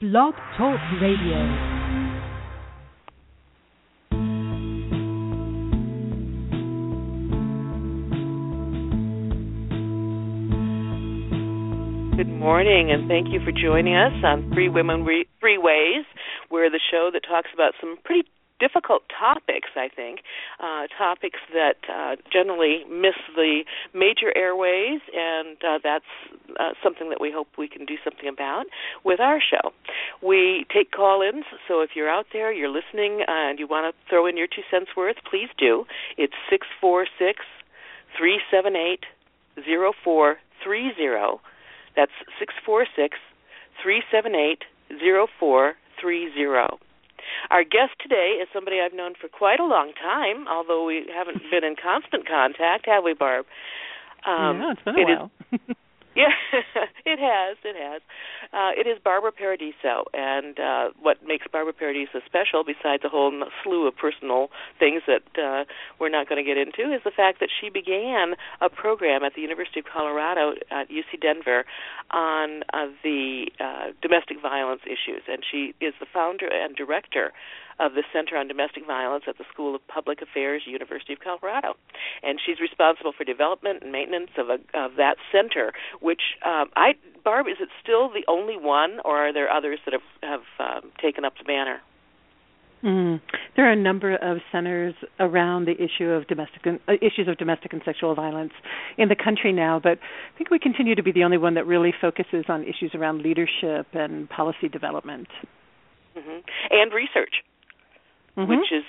Blog Talk Radio. Good morning, and thank you for joining us on Three Women, Three Ways. We're the show that talks about some pretty difficult topics, I think, topics that generally miss the major airways, and that's something that we hope we can do something about with our show. We take call-ins, so if you're out there, you're listening, and you want to throw in your 2 cents worth, please do. It's 646-378-0430. That's 646-378-0430. Our guest today is somebody I've known for quite a long time, although we haven't been in constant contact, have we, Barb? Yeah, it's been a while. Yeah, it has. It is Barbara Paradiso, and what makes Barbara Paradiso special, besides a whole slew of personal things that we're not going to get into, is the fact that she began a program at the University of Colorado at UC Denver on the domestic violence issues, and she is the founder and director of the Center on Domestic Violence at the School of Public Affairs, University of Colorado. And she's responsible for development and maintenance of that center, which, Barb, is it still the only one, or are there others that have taken up the banner? There are a number of centers around the issue of domestic and sexual violence in the country now, but I think we continue to be the only one that really focuses on issues around leadership and policy development. Mm-hmm. And research. Mm-hmm. Which is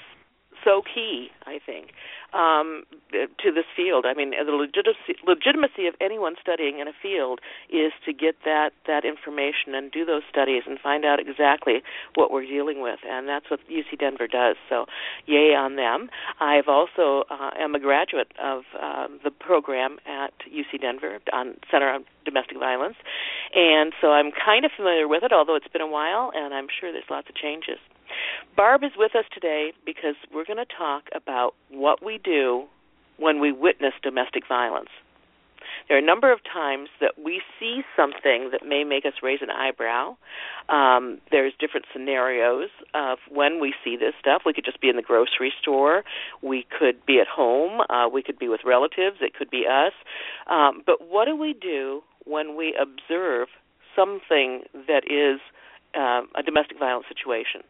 so key, I think, to this field. I mean, the legitimacy of anyone studying in a field is to get that information and do those studies and find out exactly what we're dealing with, and that's what UC Denver does, so yay on them. I've also am a graduate of the program at UC Denver on Center on Domestic Violence, and so I'm kind of familiar with it, although it's been a while, and I'm sure there's lots of changes. Barb is with us today because we're going to talk about what we do when we witness domestic violence. There are a number of times that we see something that may make us raise an eyebrow. There's different scenarios of when we see this stuff. We could just be in the grocery store. We could be at home. We could be with relatives. It could be us. But what do we do when we observe something that is a domestic violence situation?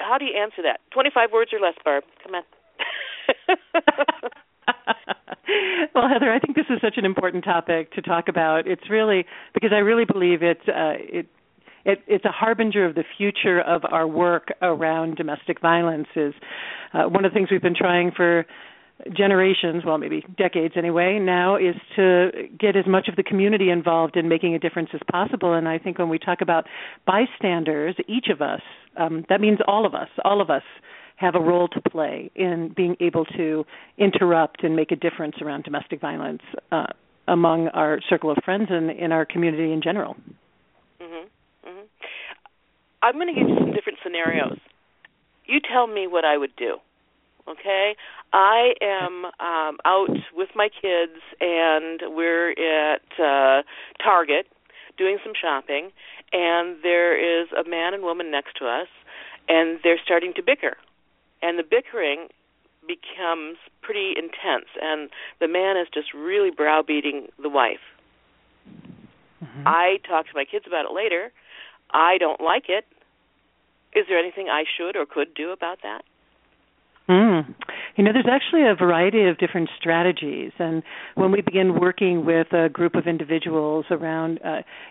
How do you answer that? 25 words or less, Barb. Come on. Well, Heather, I think this is such an important topic to talk about. It's really, because I really believe it's a harbinger of the future of our work around domestic violence. Is one of the things we've been trying for generations, well, maybe decades anyway, now is to get as much of the community involved in making a difference as possible. And I think when we talk about bystanders, each of us, that means all of us have a role to play in being able to interrupt and make a difference around domestic violence among our circle of friends and in our community in general. Mm-hmm. Mm-hmm. I'm going to give you some different scenarios. You tell me what I would do. Okay, I am out with my kids, and we're at Target doing some shopping, and there is a man and woman next to us, and they're starting to bicker. And the bickering becomes pretty intense, and the man is just really browbeating the wife. Mm-hmm. I talk to my kids about it later. I don't like it. Is there anything I should or could do about that? You know, there's actually a variety of different strategies, and when we begin working with a group of individuals around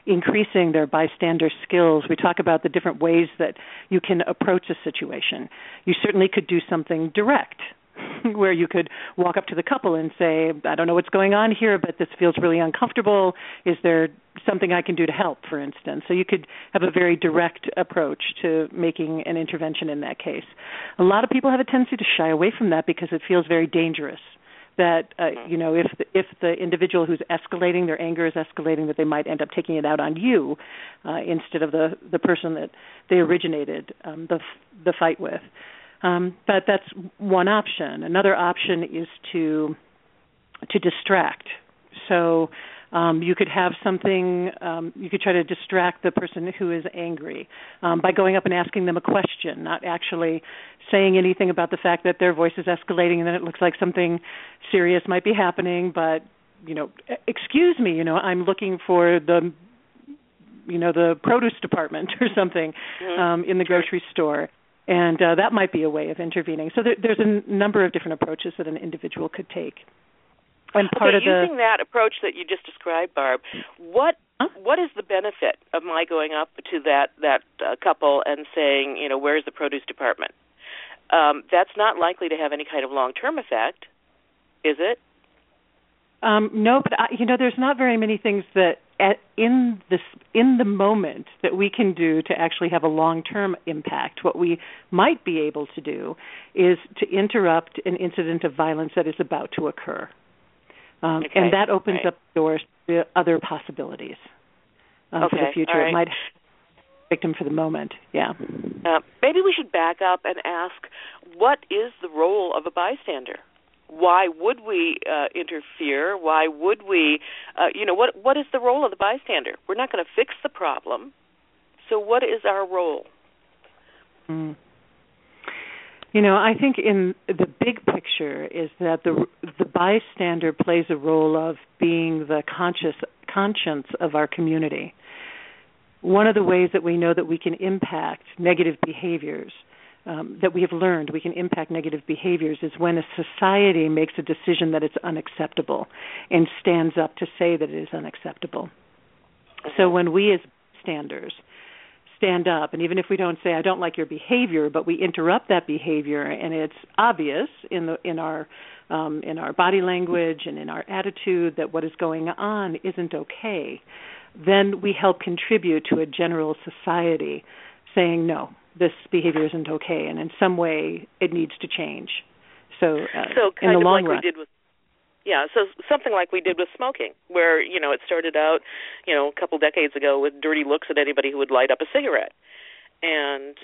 increasing their bystander skills, we talk about the different ways that you can approach a situation. You certainly could do something direct, where you could walk up to the couple and say, I don't know what's going on here, but this feels really uncomfortable. Is there something I can do to help, for instance? So you could have a very direct approach to making an intervention in that case. A lot of people have a tendency to shy away from that because it feels very dangerous, that, you know, if the individual who's escalating, their anger is escalating, that they might end up taking it out on you instead of the person that they originated the fight with. But that's one option. Another option is to distract. So You could have something, you could try to distract the person who is angry by going up and asking them a question, not actually saying anything about the fact that their voice is escalating and then it looks like something serious might be happening, but, you know, excuse me, you know, I'm looking for the, you know, the produce department or something in the grocery store. And that might be a way of intervening. So there's a number of different approaches that an individual could take. And part of using that approach that you just described, Barb, what is the benefit of my going up to that couple and saying, you know, where's the produce department? That's not likely to have any kind of long-term effect, is it? No, but there's not very many things that in the moment that we can do to actually have a long-term impact. What we might be able to do is to interrupt an incident of violence that is about to occur. And that opens up doors to other possibilities for the future. It might help the victim for the moment, maybe we should back up and ask, what is the role of a bystander? Why would we interfere? Why would we, what is the role of the bystander? We're not going to fix the problem, so what is our role? You know, I think in the big picture is that the bystander plays a role of being the conscience of our community. One of the ways that we know that we can impact negative behaviors that we have learned we can impact negative behaviors is when a society makes a decision that it's unacceptable and stands up to say that it is unacceptable. So when we as standers stand up, and even if we don't say, I don't like your behavior, but we interrupt that behavior, and it's obvious in our body language and in our attitude that what is going on isn't okay, then we help contribute to a general society saying, no, this behavior isn't okay, and in some way it needs to change. So in the long run. So something like we did with smoking, where, you know, it started out, you know, a couple decades ago with dirty looks at anybody who would light up a cigarette. And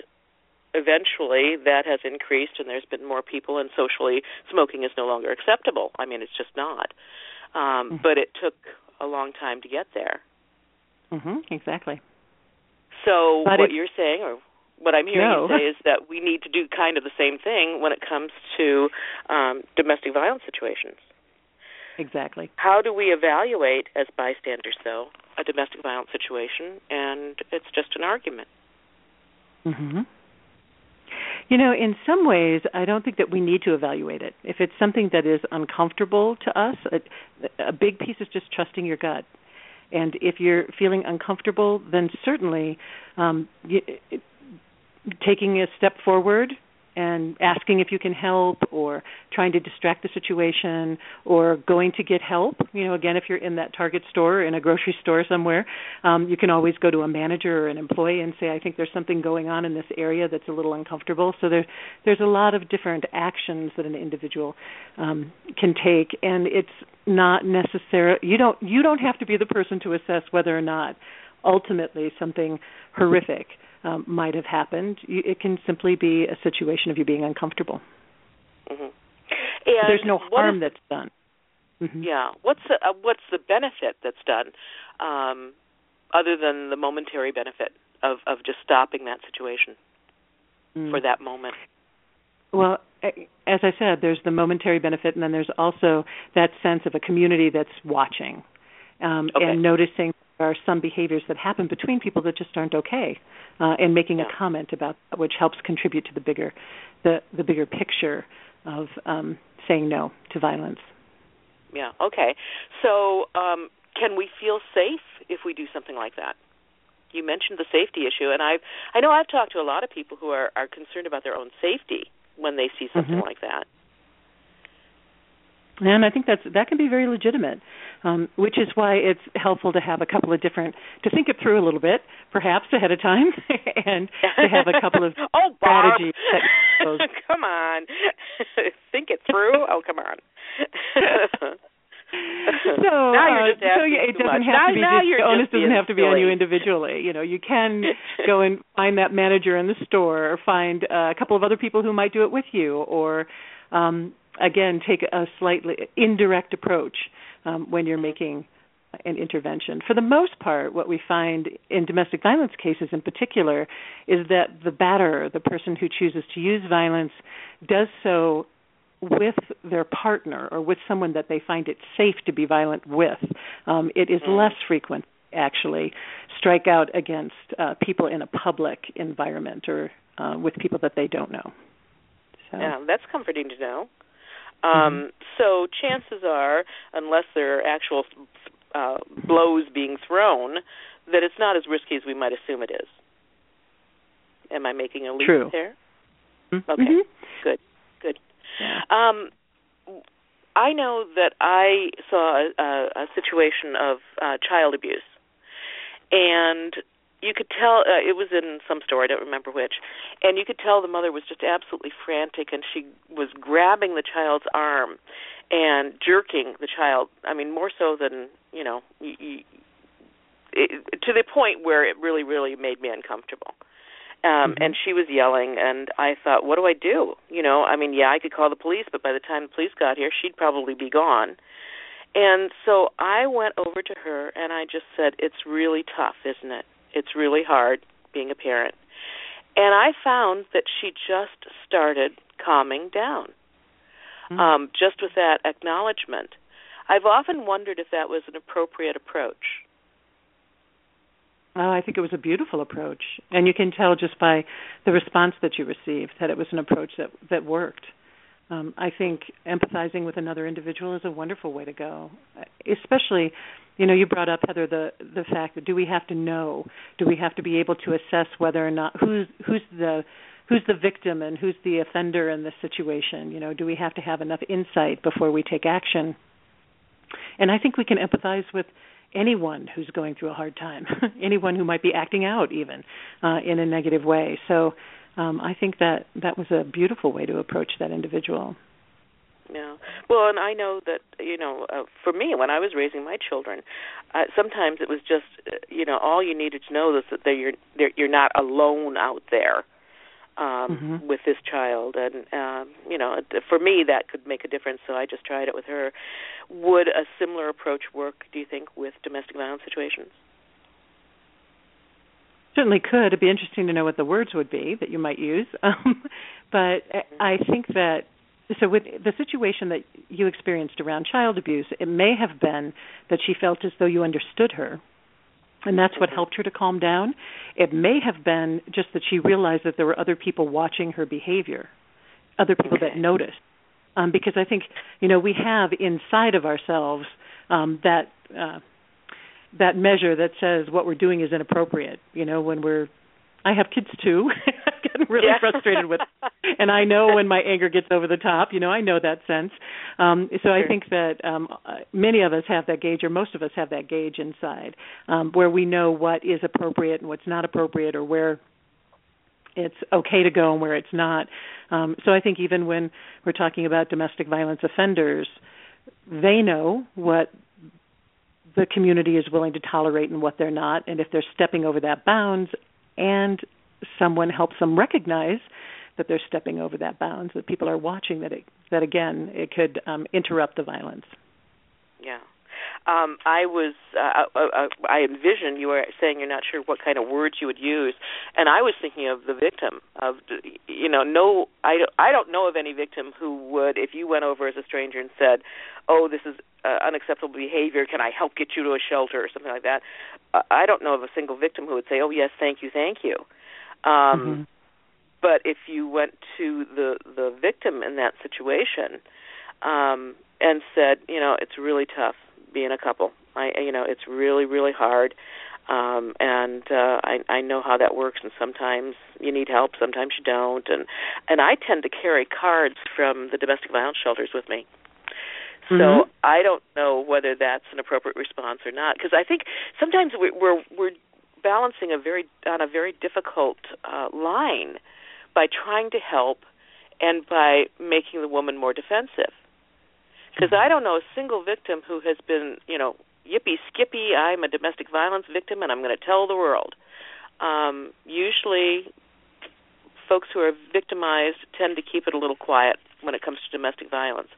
eventually that has increased, and there's been more people, and socially smoking is no longer acceptable. I mean, it's just not. But it took a long time to get there. Exactly. So but what you're saying, or what I'm hearing you say, is that we need to do kind of the same thing when it comes to domestic violence situations. Exactly. How do we evaluate, as bystanders, though, a domestic violence situation, and it's just an argument? You know, in some ways, I don't think that we need to evaluate it. If it's something that is uncomfortable to us, a big piece is just trusting your gut. And if you're feeling uncomfortable, then certainly taking a step forward and asking if you can help, or trying to distract the situation, or going to get help. You know, again, if you're in that Target store or in a grocery store somewhere, you can always go to a manager or an employee and say, I think there's something going on in this area that's a little uncomfortable. So there's a lot of different actions that an individual can take, and it's not necessarily, you don't have to be the person to assess whether or not ultimately something horrific might have happened. It can simply be a situation of you being uncomfortable. There's no harm that's done. Yeah. What's the benefit that's done, other than the momentary benefit of just stopping that situation for that moment? Well, as I said, there's the momentary benefit, and then there's also that sense of a community that's watching and noticing. There are some behaviors that happen between people that just aren't okay, and making a comment about that, which helps contribute to the bigger picture of saying no to violence. Yeah. Okay. So, can we feel safe if we do something like that? You mentioned the safety issue, and I know I've talked to a lot of people who are concerned about their own safety when they see something like that. And I think that can be very legitimate, which is why it's helpful to have a couple of to think it through a little bit, perhaps ahead of time, and to have a couple of strategies. Come on. Think it through? Oh, come on. Onus doesn't have to be on you individually. You know, you can go and find that manager in the store, or find a couple of other people who might do it with you, or again, take a slightly indirect approach when you're making and intervention. For the most part, what we find in domestic violence cases in particular is that the batterer, the person who chooses to use violence, does so with their partner or with someone that they find it safe to be violent with. It is less frequent, actually, strike out against people in a public environment or with people that they don't know. So. Yeah, that's comforting to know. So chances are, unless there are actual blows being thrown, that it's not as risky as we might assume it is. Am I making a leap there? Okay, good. I know that I saw a situation of child abuse, and you could tell it was in some story, I don't remember which, and you could tell the mother was just absolutely frantic, and she was grabbing the child's arm and jerking the child, I mean, more so than, you know, to the point where it really, really made me uncomfortable. And she was yelling, and I thought, what do I do? You know, I mean, yeah, I could call the police, but by the time the police got here, she'd probably be gone. And so I went over to her, and I just said, it's really tough, isn't it? It's really hard being a parent. And I found that she just started calming down, just with that acknowledgement. I've often wondered if that was an appropriate approach. Oh, I think it was a beautiful approach. And you can tell just by the response that you received that it was an approach that worked. I think empathizing with another individual is a wonderful way to go, especially, you know, you brought up, Heather, the fact that do we have to know, do we have to be able to assess whether or not who's the victim and who's the offender in this situation? You know, do we have to have enough insight before we take action? And I think we can empathize with anyone who's going through a hard time, anyone who might be acting out even in a negative way. So I think that was a beautiful way to approach that individual. Yeah. Well, and I know that, you know, for me, when I was raising my children, sometimes it was just, you know, all you needed to know is that you're not alone out there with this child. And, you know, for me, that could make a difference, so I just tried it with her. Would a similar approach work, do you think, with domestic violence situations? Certainly could. It'd be interesting to know what the words would be that you might use. But I think that, so with the situation that you experienced around child abuse, it may have been that she felt as though you understood her, and that's what helped her to calm down. It may have been just that she realized that there were other people watching her behavior, other people that noticed. Because I think, you know, we have inside of ourselves that measure that says what we're doing is inappropriate, you know, when we're I have kids, too. I've gotten really frustrated with it. And I know when my anger gets over the top. You know, I know that sense. So I think that many of us have that gauge, or most of us have that gauge inside, where we know what is appropriate and what's not appropriate, or where it's okay to go and where it's not. So I think even when we're talking about domestic violence offenders, they know what the community is willing to tolerate and what they're not. And if they're stepping over that bounds, and someone helps them recognize that they're stepping over that bounds, that people are watching, that again, it could interrupt the violence. Yeah. I envision you were saying you're not sure what kind of words you would use, and I was thinking of the victim. I don't know of any victim who would, if you went over as a stranger and said, oh, this is unacceptable behavior, can I help get you to a shelter or something like that, I don't know of a single victim who would say, oh, yes, thank you. But if you went to the victim in that situation and said, you know, it's really tough, being a couple, it's really, really hard, and I know how that works. And sometimes you need help, sometimes you don't. And I tend to carry cards from the domestic violence shelters with me, so I don't know whether that's an appropriate response or not. Because I think sometimes we're balancing a very difficult line by trying to help and by making the woman more defensive. Because I don't know a single victim who has been, you know, yippee-skippy, I'm a domestic violence victim and I'm going to tell the world. Usually folks who are victimized tend to keep it a little quiet when it comes to domestic violence.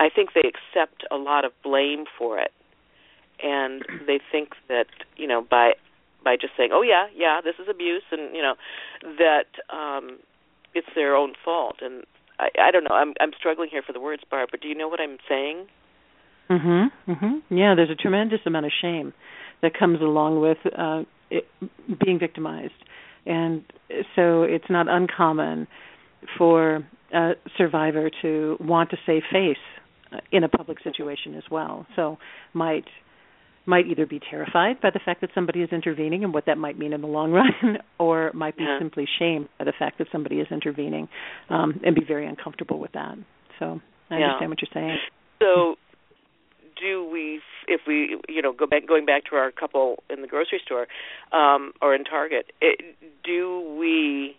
I think they accept a lot of blame for it and they think that, you know, by just saying, oh, yeah, this is abuse, and, you know, that it's their own fault. And I don't know. I'm struggling here for the words, Barb, but do you know what I'm saying? Mm-hmm. Mm-hmm. Yeah, there's a tremendous amount of shame that comes along with being victimized. And so it's not uncommon for a survivor to want to save face in a public situation as well. So might either be terrified by the fact that somebody is intervening and what that might mean in the long run, or might be simply shamed by the fact that somebody is intervening and be very uncomfortable with that. So I understand what you're saying. So do we, if we, you know, going back to our couple in the grocery store or in Target, do we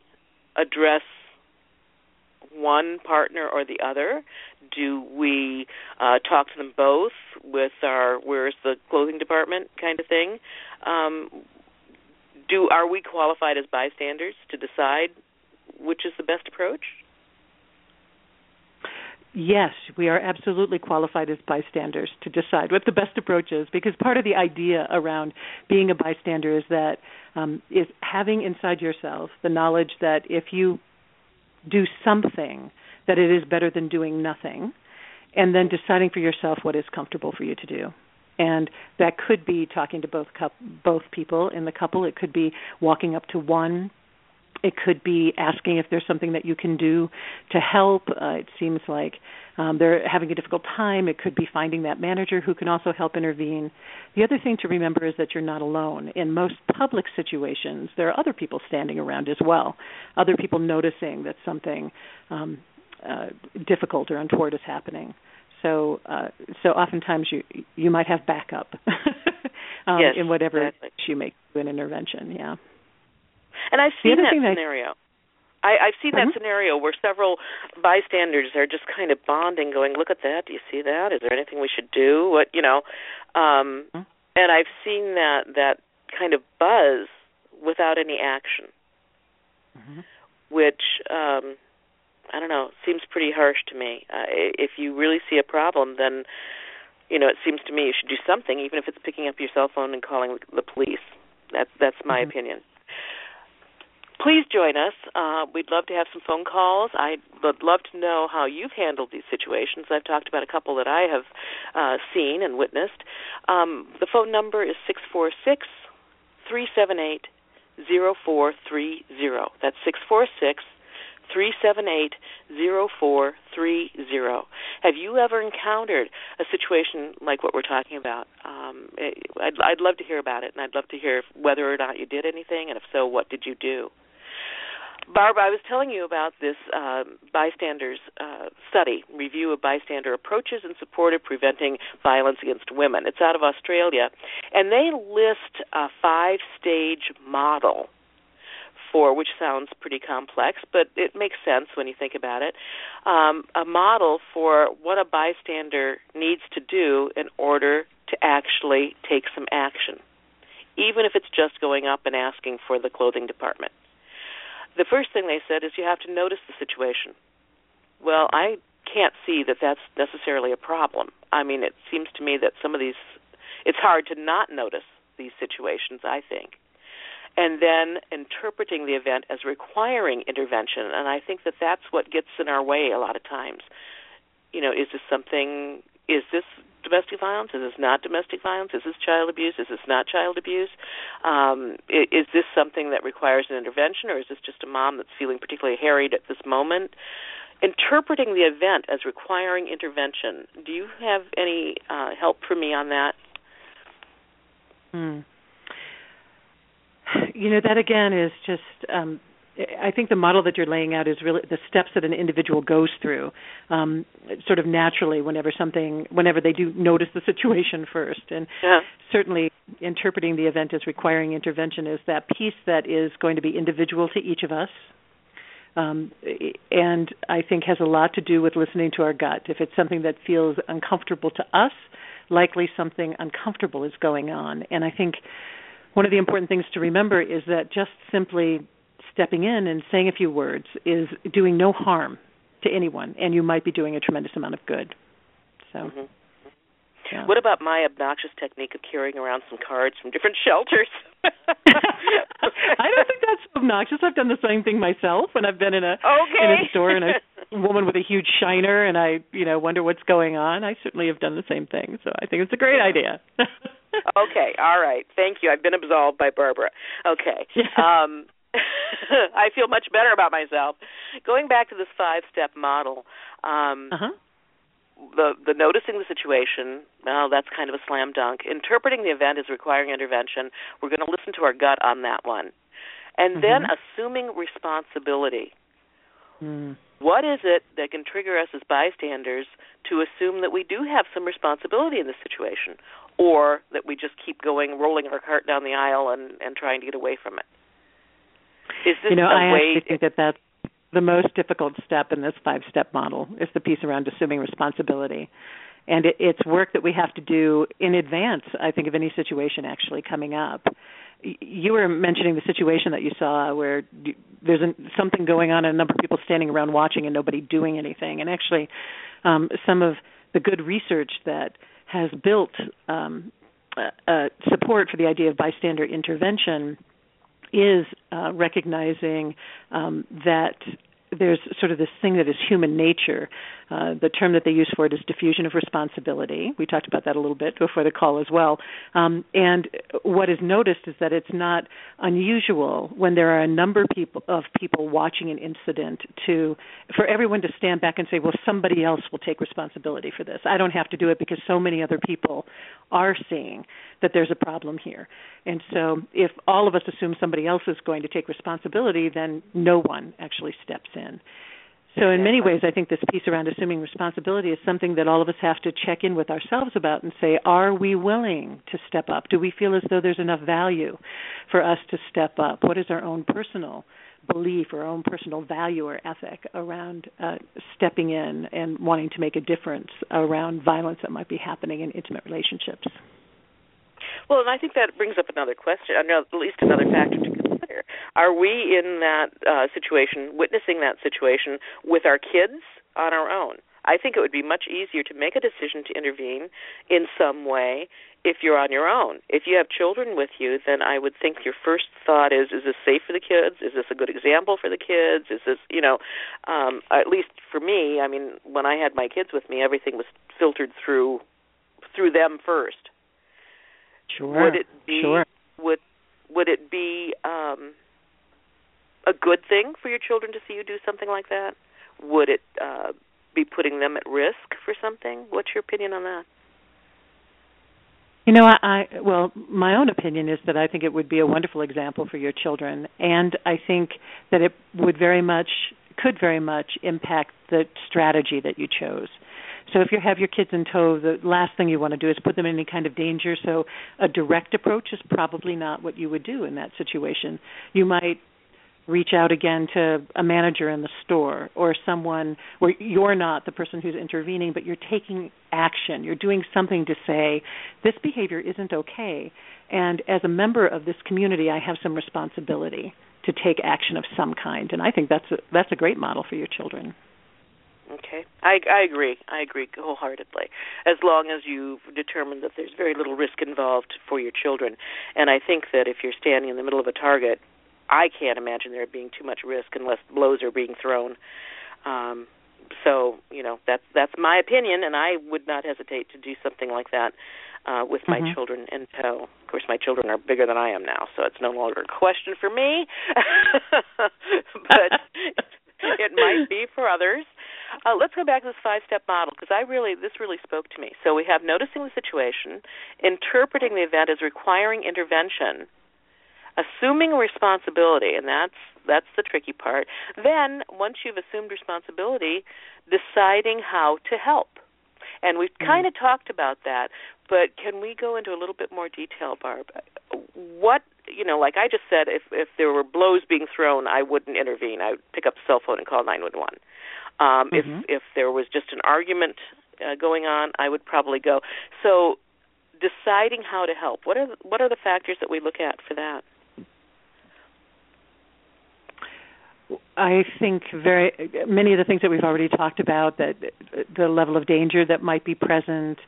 address one partner or the other? Do we talk to them both with our "where's the clothing department" kind of thing? Are we qualified as bystanders to decide which is the best approach? Yes, we are absolutely qualified as bystanders to decide what the best approach is, because part of the idea around being a bystander is that is having inside yourself the knowledge that if you do something, that it is better than doing nothing, and then deciding for yourself what is comfortable for you to do. And that could be talking to both people in the couple. It could be walking up to one. It could be asking if there's something that you can do to help. It seems like they're having a difficult time. It could be finding that manager who can also help intervene. The other thing to remember is that you're not alone. In most public situations, there are other people standing around as well, other people noticing that something difficult or untoward is happening. So so oftentimes you might have backup in whatever you make an intervention, And I've seen that scenario. I've seen that scenario where several bystanders are just kind of bonding, going, "Look at that! Do you see that? Is there anything we should do? What, you know?" And I've seen that kind of buzz without any action, which I don't know, seems pretty harsh to me. If you really see a problem, then you know it seems to me you should do something, even if it's picking up your cell phone and calling the police. That's my opinion. Please join us. We'd love to have some phone calls. I'd love to know how you've handled these situations. I've talked about a couple that I have seen and witnessed. The phone number is 646-378-0430. That's 646-378-0430. Have you ever encountered a situation like what we're talking about? I'd love to hear about it, and I'd love to hear whether or not you did anything, and if so, what did you do? Barbara, I was telling you about this bystanders study, review of bystander approaches in support of preventing violence against women. It's out of Australia, and they list a 5-stage model for, which sounds pretty complex, but it makes sense when you think about it, a model for what a bystander needs to do in order to actually take some action, even if it's just going up and asking for the clothing department. The first thing they said is you have to notice the situation. Well, I can't see that that's necessarily a problem. I mean, it seems to me that some of these, it's hard to not notice these situations, I think. And then interpreting the event as requiring intervention. And I think that that's what gets in our way a lot of times. You know, is this domestic violence? Is this not domestic violence? Is this child abuse? Is this not child abuse? Is this something that requires an intervention, or is this just a mom that's feeling particularly harried at this moment? Interpreting the event as requiring intervention. Do you have any help for me on that? You know, that again is just, I think the model that you're laying out is really the steps that an individual goes through sort of naturally whenever they do notice the situation first. And certainly interpreting the event as requiring intervention is that piece that is going to be individual to each of us. And I think has a lot to do with listening to our gut. If it's something that feels uncomfortable to us, likely something uncomfortable is going on. And I think one of the important things to remember is that just simply stepping in and saying a few words is doing no harm to anyone, and you might be doing a tremendous amount of good. So, Yeah. What about my obnoxious technique of carrying around some cards from different shelters? I don't think that's obnoxious. I've done the same thing myself when I've been in a store and a woman with a huge shiner and I, wonder what's going on. I certainly have done the same thing. So I think it's a great idea. Okay. All right. Thank you. I've been absolved by Barbara. Okay. I feel much better about myself. Going back to this 5-step model, the noticing the situation, well, that's kind of a slam dunk. Interpreting the event is requiring intervention. We're going to listen to our gut on that one. And then assuming responsibility. Mm. What is it that can trigger us as bystanders to assume that we do have some responsibility in this situation, or that we just keep going, rolling our cart down the aisle and trying to get away from it? Is this I actually think that's the most difficult step in this 5-step model, is the piece around assuming responsibility. And it's work that we have to do in advance, I think, of any situation actually coming up. You were mentioning the situation that you saw where there's something going on and a number of people standing around watching and nobody doing anything. And actually, some of the good research that has built support for the idea of bystander intervention is recognizing that there's sort of this thing that is human nature. The term that they use for it is diffusion of responsibility. We talked about that a little bit before the call as well. And what is noticed is that it's not unusual when there are a number of people watching an incident for everyone to stand back and say, well, somebody else will take responsibility for this. I don't have to do it because so many other people are seeing that there's a problem here. And so if all of us assume somebody else is going to take responsibility, then no one actually steps in. So in many ways, I think this piece around assuming responsibility is something that all of us have to check in with ourselves about and say, are we willing to step up? Do we feel as though there's enough value for us to step up? What is our own personal belief or our own personal value or ethic around stepping in and wanting to make a difference around violence that might be happening in intimate relationships? Well, and I think that brings up another question, at least another factor to consider. Are we in that situation, witnessing that situation, with our kids on our own? I think it would be much easier to make a decision to intervene in some way if you're on your own. If you have children with you, then I would think your first thought is this safe for the kids? Is this a good example for the kids? Is this, at least for me, when I had my kids with me, everything was filtered through them first. Sure. Would it be a good thing for your children to see you do something like that? Would it be putting them at risk for something? What's your opinion on that? My own opinion is that I think it would be a wonderful example for your children, and I think that it could very much impact the strategy that you chose. So if you have your kids in tow, the last thing you want to do is put them in any kind of danger. So a direct approach is probably not what you would do in that situation. You might reach out again to a manager in the store or someone where you're not the person who's intervening, but you're taking action. You're doing something to say, this behavior isn't okay, and as a member of this community, I have some responsibility to take action of some kind. And I think that's a great model for your children. Okay. I agree. I agree wholeheartedly, as long as you've determined that there's very little risk involved for your children. And I think that if you're standing in the middle of a target, I can't imagine there being too much risk unless blows are being thrown. That's my opinion, and I would not hesitate to do something like that with my children in tow. Of course, my children are bigger than I am now, so it's no longer a question for me. But it might be for others. Let's go back to this 5-step model, because this really spoke to me. So we have noticing the situation, interpreting the event as requiring intervention, assuming responsibility, and that's the tricky part. Then, once you've assumed responsibility, deciding how to help. And we've kind of talked about that, but can we go into a little bit more detail, Barb? What, like I just said, if there were blows being thrown, I wouldn't intervene. I would pick up the cell phone and call 911. If there was just an argument going on, I would probably go. So deciding how to help, what are the factors that we look at for that? I think very many of the things that we've already talked about, that the level of danger that might be present,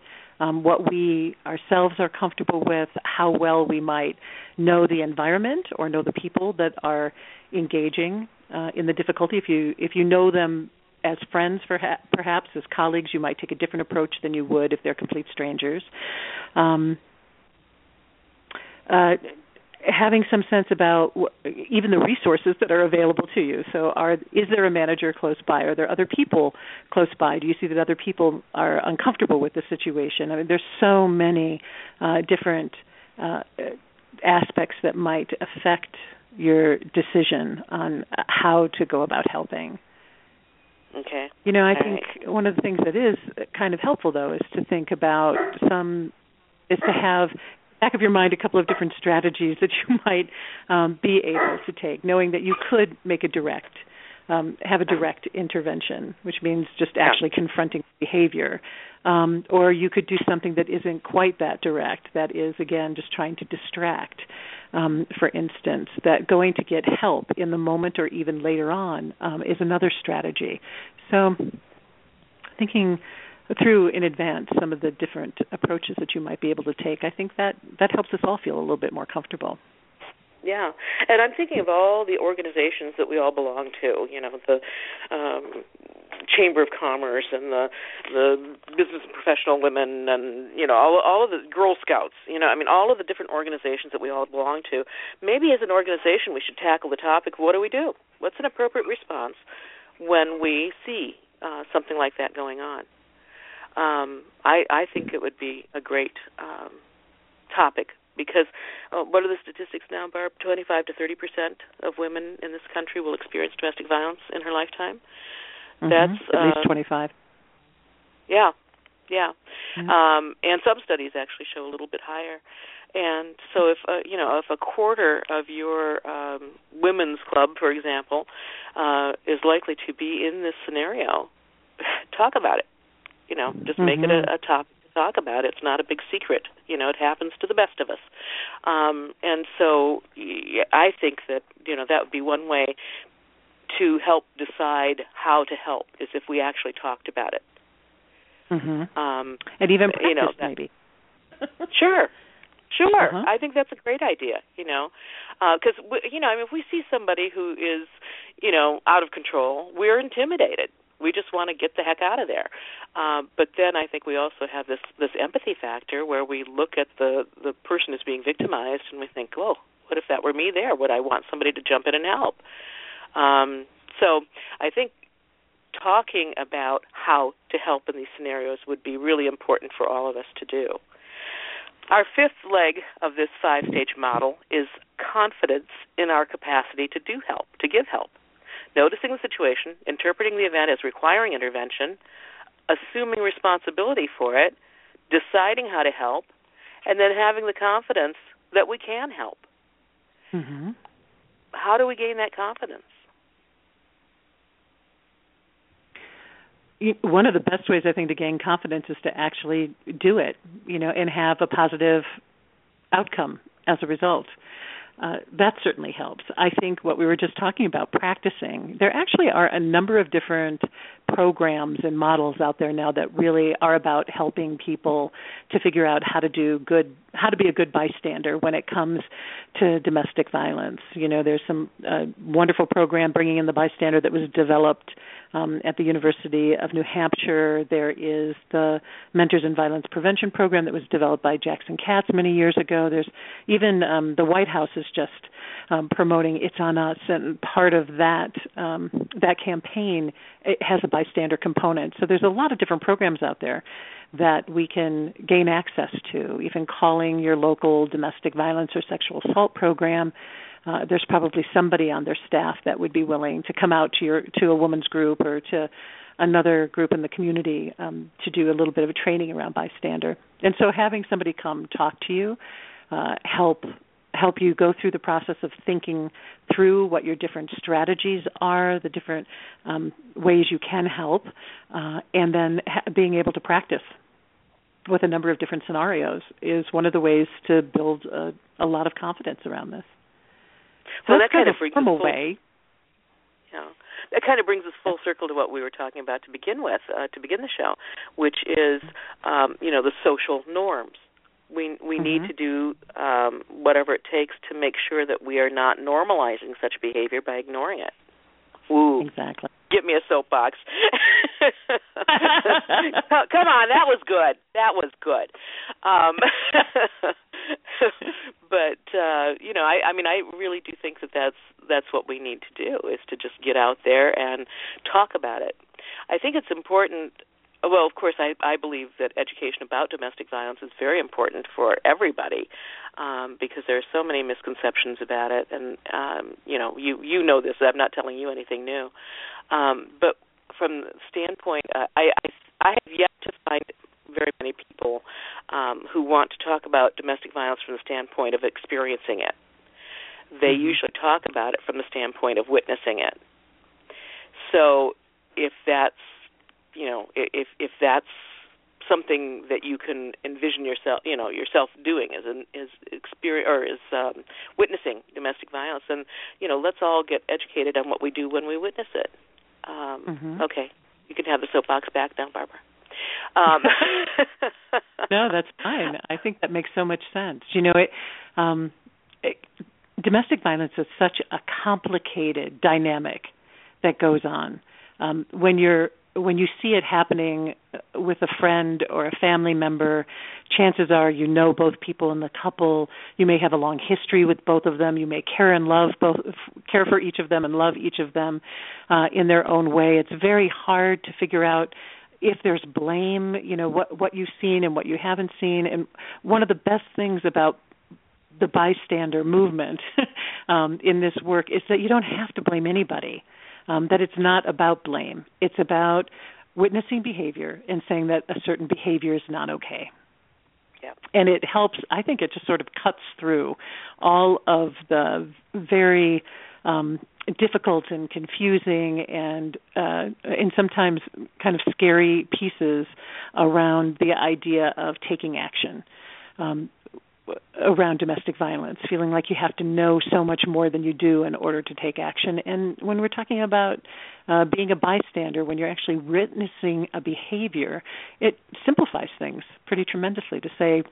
what we ourselves are comfortable with, how well we might know the environment or know the people that are engaging in the difficulty. If you know them as friends, perhaps, as colleagues, you might take a different approach than you would if they're complete strangers. Having some sense about even the resources that are available to you. So is there a manager close by? Are there other people close by? Do you see that other people are uncomfortable with the situation? I mean, there's so many different aspects that might affect your decision on how to go about helping. Okay. You know, I think one of the things that is kind of helpful, though, is to think about is to have back of your mind a couple of different strategies that you might be able to take, knowing that you could make have a direct intervention, which means just actually confronting behavior. Or you could do something that isn't quite that direct, that is, again, just trying to distract, for instance, that going to get help in the moment or even later on is another strategy. So thinking through in advance some of the different approaches that you might be able to take, I think that helps us all feel a little bit more comfortable. Yeah, and I'm thinking of all the organizations that we all belong to, you know, the Chamber of Commerce and the Business and Professional Women and, you know, all of the Girl Scouts, you know, I mean, all of the different organizations that we all belong to. Maybe as an organization we should tackle the topic, what do we do? What's an appropriate response when we see something like that going on? I think it would be a great topic. Because what are the statistics now, Barb? 25 to 30% of women in this country will experience domestic violence in her lifetime. Mm-hmm. That's at least 25. Yeah. Mm-hmm. And some studies actually show a little bit higher. And so, if a quarter of your women's club, for example, is likely to be in this scenario, talk about it. You know, just make it a topic. Talk about it. It's not a big secret. You know, it happens to the best of us. And so I think that, you know, that would be one way to help decide how to help is if we actually talked about it. Mm-hmm. And even practice, you know, maybe. Sure. Uh-huh. I think that's a great idea, you know, because, you know, I mean, if we see somebody who is, you know, out of control, we're intimidated. We just want to get the heck out of there. But then I think we also have this empathy factor where we look at the person who's being victimized and we think, whoa, what if that were me there? Would I want somebody to jump in and help? So I think talking about how to help in these scenarios would be really important for all of us to do. Our fifth leg of this five-stage model is confidence in our capacity to do help, to give help. Noticing the situation, interpreting the event as requiring intervention, assuming responsibility for it, deciding how to help, and then having the confidence that we can help. Mm-hmm. How do we gain that confidence? One of the best ways, I think, to gain confidence is to actually do it, you know, and have a positive outcome as a result. That certainly helps. I think what we were just talking about, practicing, there actually are a number of different programs and models out there now that really are about helping people to figure out how to be a good bystander when it comes to domestic violence. You know, there's some wonderful program, Bringing in the Bystander, that was developed at the University of New Hampshire. There is the Mentors in Violence Prevention program that was developed by Jackson Katz many years ago. There's even the White House is just promoting It's on Us, and part of that campaign, it has a bystander component. So there's a lot of different programs out there that we can gain access to, even calling your local domestic violence or sexual assault program. There's probably somebody on their staff that would be willing to come out to a woman's group or to another group in the community to do a little bit of a training around bystander. And so having somebody come talk to you, help you go through the process of thinking through what your different strategies are, the different ways you can help, and then being able to practice with a number of different scenarios is one of the ways to build a lot of confidence around this. So well, that's kind of a formal way. Yeah. that kind of brings us full circle to what we were talking about to begin with, to begin the show, which is, the social norms. We need to do whatever it takes to make sure that we are not normalizing such behavior by ignoring it. Ooh, exactly. Give me a soapbox. Come on, that was good. That was good. But I really do think that's what we need to do, is to just get out there and talk about it. I think it's important. Well, of course, I believe that education about domestic violence is very important for everybody, because there are so many misconceptions about it. And, you know this. I'm not telling you anything new. But from the standpoint, I have yet to find very many people who want to talk about domestic violence from the standpoint of experiencing it. They usually talk about it from the standpoint of witnessing it. So if that's, if that's something that you can envision yourself doing as witnessing domestic violence, then let's all get educated on what we do when we witness it. Okay, you can have the soapbox back now, Barbara. No, that's fine. I think that makes so much sense. Domestic violence is such a complicated dynamic that goes on when you see it happening with a friend or a family member. Chances are you know both people in the couple. You may have a long history with both of them. You may care for each of them and love each of them in their own way. It's very hard to figure out if there's blame, what you've seen and what you haven't seen. And one of the best things about the bystander movement in this work is that you don't have to blame anybody. That it's not about blame. It's about witnessing behavior and saying that a certain behavior is not okay. Yep. And it helps, I think it just sort of cuts through all of the very difficult and confusing and sometimes kind of scary pieces around the idea of taking action around domestic violence, feeling like you have to know so much more than you do in order to take action. And when we're talking about being a bystander, when you're actually witnessing a behavior, it simplifies things pretty tremendously to say,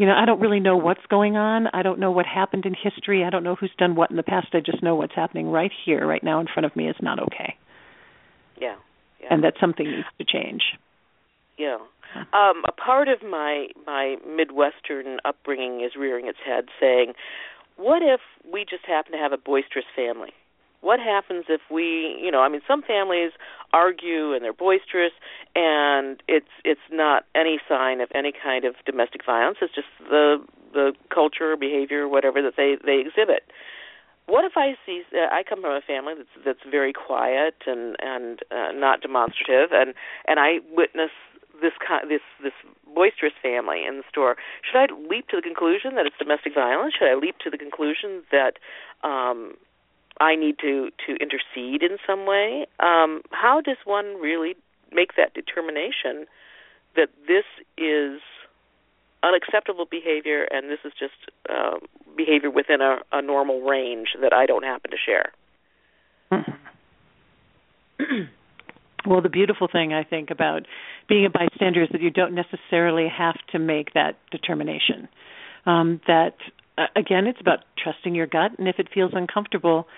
I don't really know what's going on. I don't know what happened in history. I don't know who's done what in the past. I just know what's happening right here, right now in front of me is not okay. Yeah. And that something needs to change. Yeah. A part of my Midwestern upbringing is rearing its head saying, what if we just happen to have a boisterous family? What happens if we, some families argue and they're boisterous, and it's not any sign of any kind of domestic violence. It's just the culture or behavior or whatever that they exhibit. What if I come from a family that's very quiet and not demonstrative, and I witness this boisterous family in the store? Should I leap to the conclusion that it's domestic violence? Should I leap to the conclusion that I need to intercede in some way? How does one really make that determination that this is unacceptable behavior and this is just behavior within a normal range that I don't happen to share? Well, the beautiful thing, I think, about being a bystander is that you don't necessarily have to make that determination. Again, it's about trusting your gut, and if it feels uncomfortable,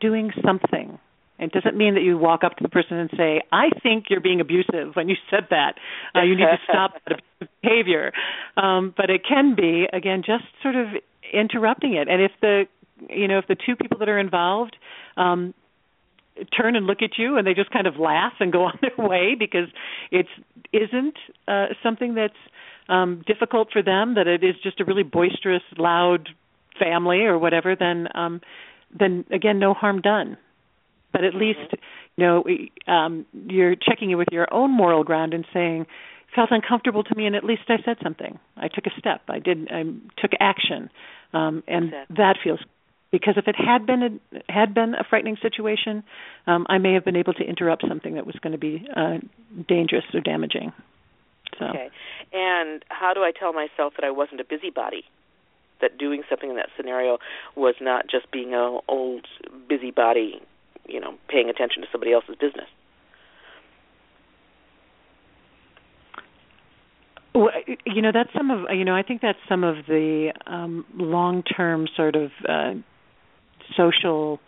doing something. It doesn't mean that you walk up to the person and say, I think you're being abusive when you said that. You need to stop that abusive behavior. But it can be, again, just sort of interrupting it. And if the two people that are involved turn and look at you and they just kind of laugh and go on their way because it isn't something that's difficult for them, that it is just a really boisterous, loud family or whatever, then again, no harm done. But at least, you're checking in with your own moral ground and saying, felt uncomfortable to me, and at least I said something. I took a step. I took action. That feels good. Because if it had been a frightening situation, I may have been able to interrupt something that was going to be dangerous or damaging. So. Okay. And how do I tell myself that I wasn't a busybody, that doing something in that scenario was not just being an old busybody you know, paying attention to somebody else's business. Well, you know, that's some of, you know, I think that's some of the long-term sort of social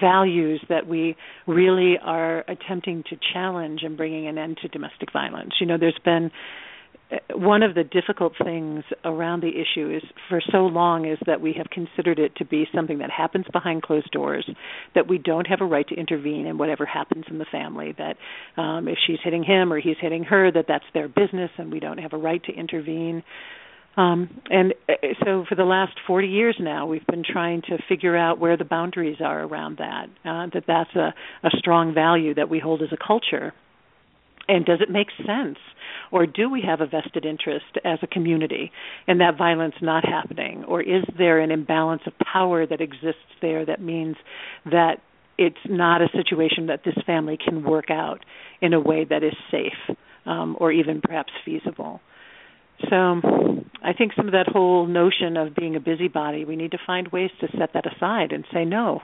values that we really are attempting to challenge and bringing an end to domestic violence. You know, there's been one of the difficult things around the issue is for so long is that we have considered it to be something that happens behind closed doors, that we don't have a right to intervene in whatever happens in the family, that if she's hitting him or he's hitting her, that that's their business and we don't have a right to intervene. And so for the last 40 years now, we've been trying to figure out where the boundaries are around that, that's a strong value that we hold as a culture. And does it make sense, or do we have a vested interest as a community in that violence not happening, or is there an imbalance of power that exists there that means that it's not a situation that this family can work out in a way that is safe or even perhaps feasible? So I think some of that whole notion of being a busybody, we need to find ways to set that aside and say no.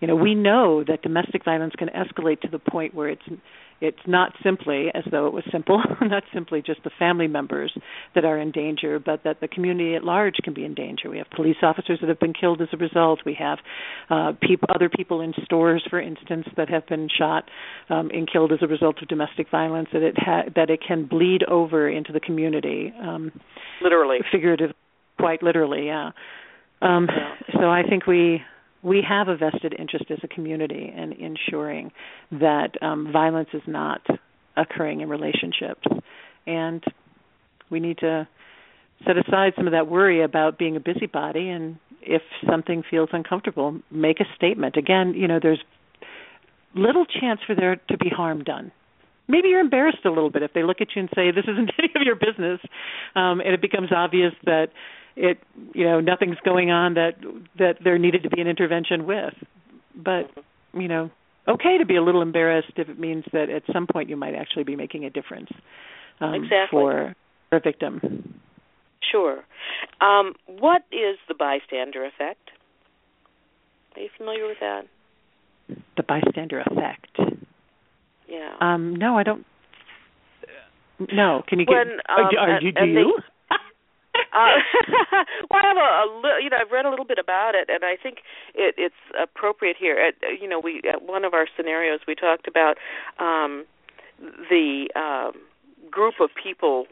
You know, we know that domestic violence can escalate to the point where it's not simply, as though it was simple, not simply just the family members that are in danger, but that the community at large can be in danger. We have police officers that have been killed as a result. We have other people in stores, for instance, that have been shot and killed as a result of domestic violence, that it can bleed over into the community. Literally. Figurative, quite literally, yeah. So I think we have a vested interest as a community in ensuring that violence is not occurring in relationships. And we need to set aside some of that worry about being a busybody, and if something feels uncomfortable, make a statement. Again, you know, there's little chance for there to be harm done. Maybe you're embarrassed a little bit if they look at you and say, this isn't any of your business, and it becomes obvious that it, you know, nothing's going on that there needed to be an intervention with. But, you know, okay to be a little embarrassed if it means that at some point you might actually be making a difference for a victim. Sure. What is the bystander effect? Are you familiar with that? The bystander effect? Yeah. No, I don't. No, can you do you? Well, I have I've read a little bit about it, and I think it's appropriate here. At one of our scenarios, we talked about the group of people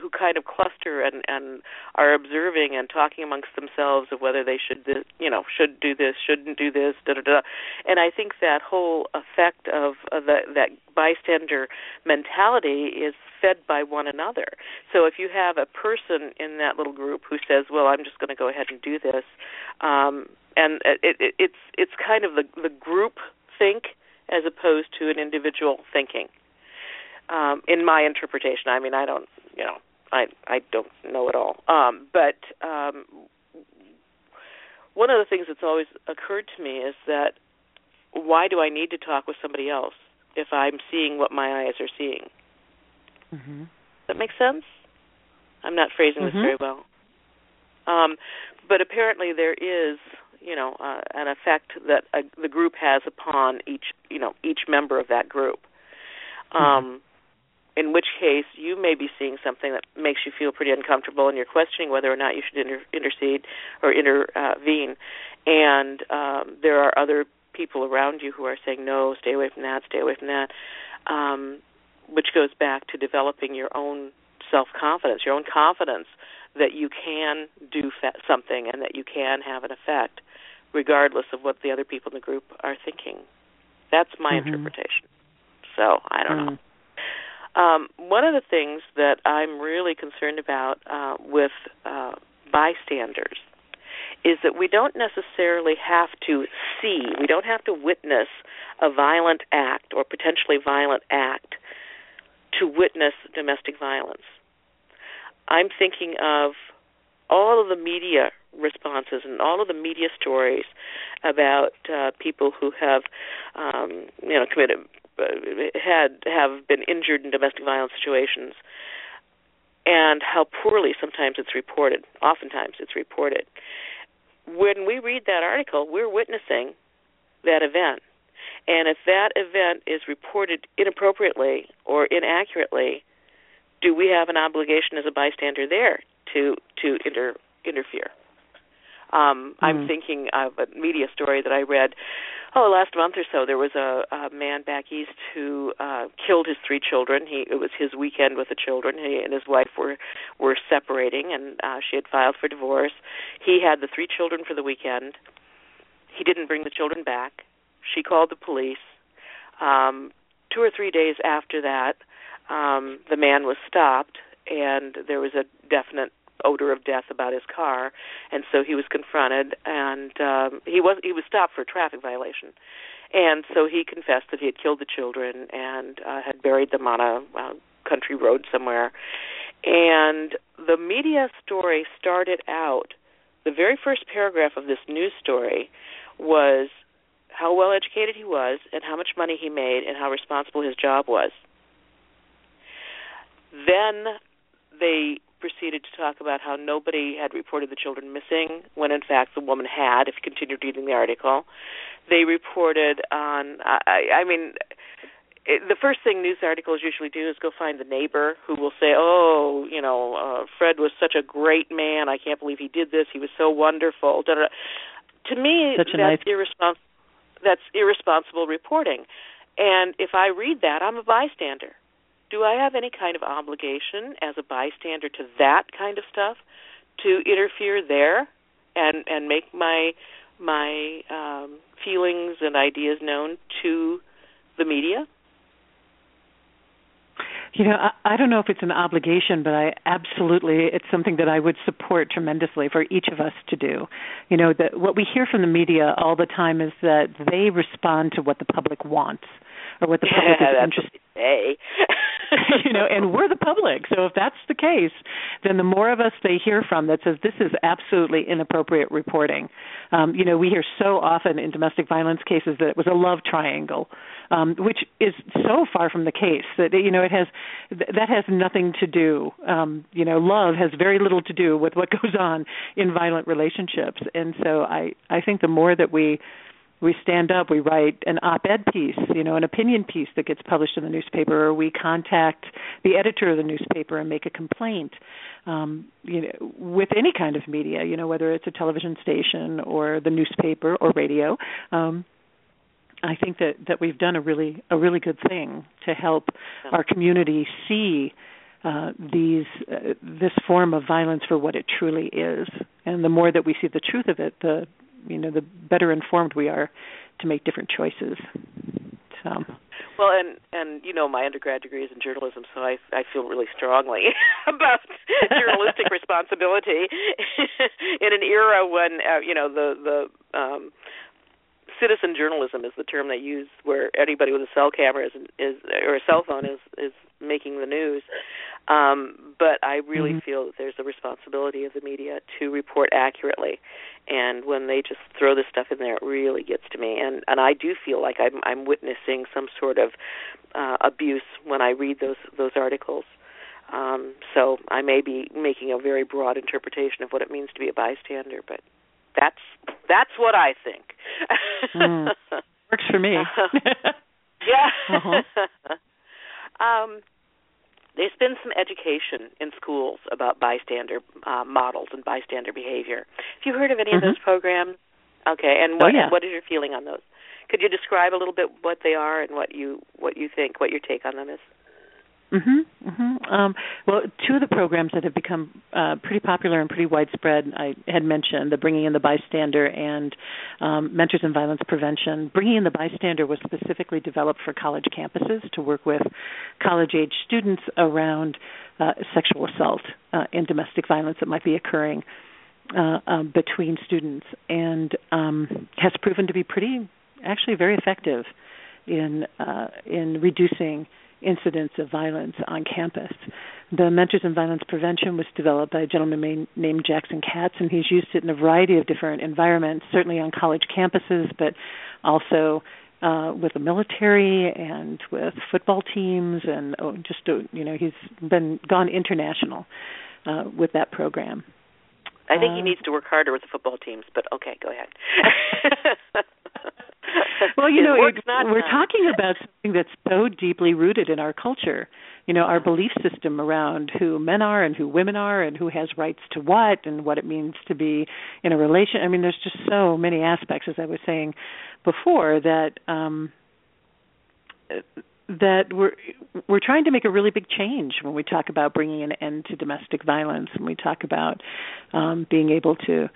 who kind of cluster and are observing and talking amongst themselves of whether they should do this, shouldn't do this, And I think that whole effect of that bystander mentality is fed by one another. So if you have a person in that little group who says, well, I'm just going to go ahead and do this, and it's kind of the group think as opposed to an individual thinking. In my interpretation, I mean, I don't know at all. But one of the things that's always occurred to me is that why do I need to talk with somebody else if I'm seeing what my eyes are seeing? Mm-hmm. That makes sense? I'm not phrasing this very well. But apparently there is, an effect that the group has upon each member of that group. In which case, you may be seeing something that makes you feel pretty uncomfortable, and you're questioning whether or not you should intercede or intervene. And there are other people around you who are saying, no, stay away from that, stay away from that, which goes back to developing your own self-confidence, your own confidence that you can do something and that you can have an effect, regardless of what the other people in the group are thinking. That's my interpretation. So I don't know. One of the things that I'm really concerned about with bystanders is that we don't necessarily have to see, we don't have to witness a violent act or potentially violent act to witness domestic violence. I'm thinking of all of the media responses and all of the media stories about people who have, committed have been injured in domestic violence situations, and how poorly sometimes it's reported. Oftentimes it's reported. when we read that article, we're witnessing that event. And if that event is reported inappropriately or inaccurately, do we have an obligation as a bystander there to interfere? I'm thinking of a media story that I read, last month or so. There was a man back east who killed his three children. It was his weekend with the children. He and his wife were separating, and she had filed for divorce. He had the three children for the weekend. He didn't bring the children back. She called the police. 2 or 3 days after that, the man was stopped, and there was a definite odor of death about his car, and so he was confronted, and he was stopped for a traffic violation, and so he confessed that he had killed the children and had buried them on a country road somewhere. And the media story started out, the very first paragraph of this news story was how well educated he was and how much money he made and how responsible his job was. Then they proceeded to talk about how nobody had reported the children missing, when in fact the woman had, if you continued reading the article. They reported on, the first thing news articles usually do is go find the neighbor who will say, Fred was such a great man, I can't believe he did this, he was so wonderful, da, da, da. To me, that's irresponsible reporting. And if I read that, I'm a bystander. Do I have any kind of obligation as a bystander to that kind of stuff to interfere there and make my feelings and ideas known to the media? You know, I don't know if it's an obligation, but it's something that I would support tremendously for each of us to do. You know, that what we hear from the media all the time is that they respond to what the public wants or what the public is interested in. You know, and we're the public. So if that's the case, then the more of us they hear from that says this is absolutely inappropriate reporting. You know, we hear so often in domestic violence cases that it was a love triangle, which is so far from the case that, you know, that has nothing to do. You know, love has very little to do with what goes on in violent relationships. And so I think the more that we stand up, we write an op-ed piece, you know, an opinion piece that gets published in the newspaper, or we contact the editor of the newspaper and make a complaint, you know, with any kind of media, you know, whether it's a television station or the newspaper or radio. I think that we've done a really good thing to help our community see this form of violence for what it truly is. And the more that we see the truth of it, the better informed we are to make different choices. So. Well, and you know, my undergrad degree is in journalism, so I feel really strongly about journalistic responsibility in an era when the citizen journalism is the term they use, where anybody with a cell camera or a cell phone is making the news. But I really feel that there's a responsibility of the media to report accurately. And when they just throw this stuff in there, it really gets to me. And I do feel like I'm witnessing some sort of abuse when I read those articles. So I may be making a very broad interpretation of what it means to be a bystander, but that's what I think. Works for me. Yeah. Uh-huh. There's been some education in schools about bystander models and bystander behavior. Have you heard of any of those programs? Okay, and what is your feeling on those? Could you describe a little bit what they are and what you think, what your take on them is? Well, two of the programs that have become pretty popular and pretty widespread, I had mentioned, the Bringing in the Bystander and Mentors in Violence Prevention. Bringing in the Bystander was specifically developed for college campuses to work with college-age students around sexual assault and domestic violence that might be occurring between students, and has proven to be actually very effective in reducing incidents of violence on campus. The Mentors in Violence Prevention was developed by a gentleman named Jackson Katz, and he's used it in a variety of different environments, certainly on college campuses, but also with the military and with football teams, and he's gone international with that program. I think he needs to work harder with the football teams, but okay, go ahead. Well, you know, we're talking about something that's so deeply rooted in our culture, you know, our belief system around who men are and who women are and who has rights to what and what it means to be in a relation. I mean, there's just so many aspects, as I was saying before, that that we're trying to make a really big change when we talk about bringing an end to domestic violence, and we talk about being able to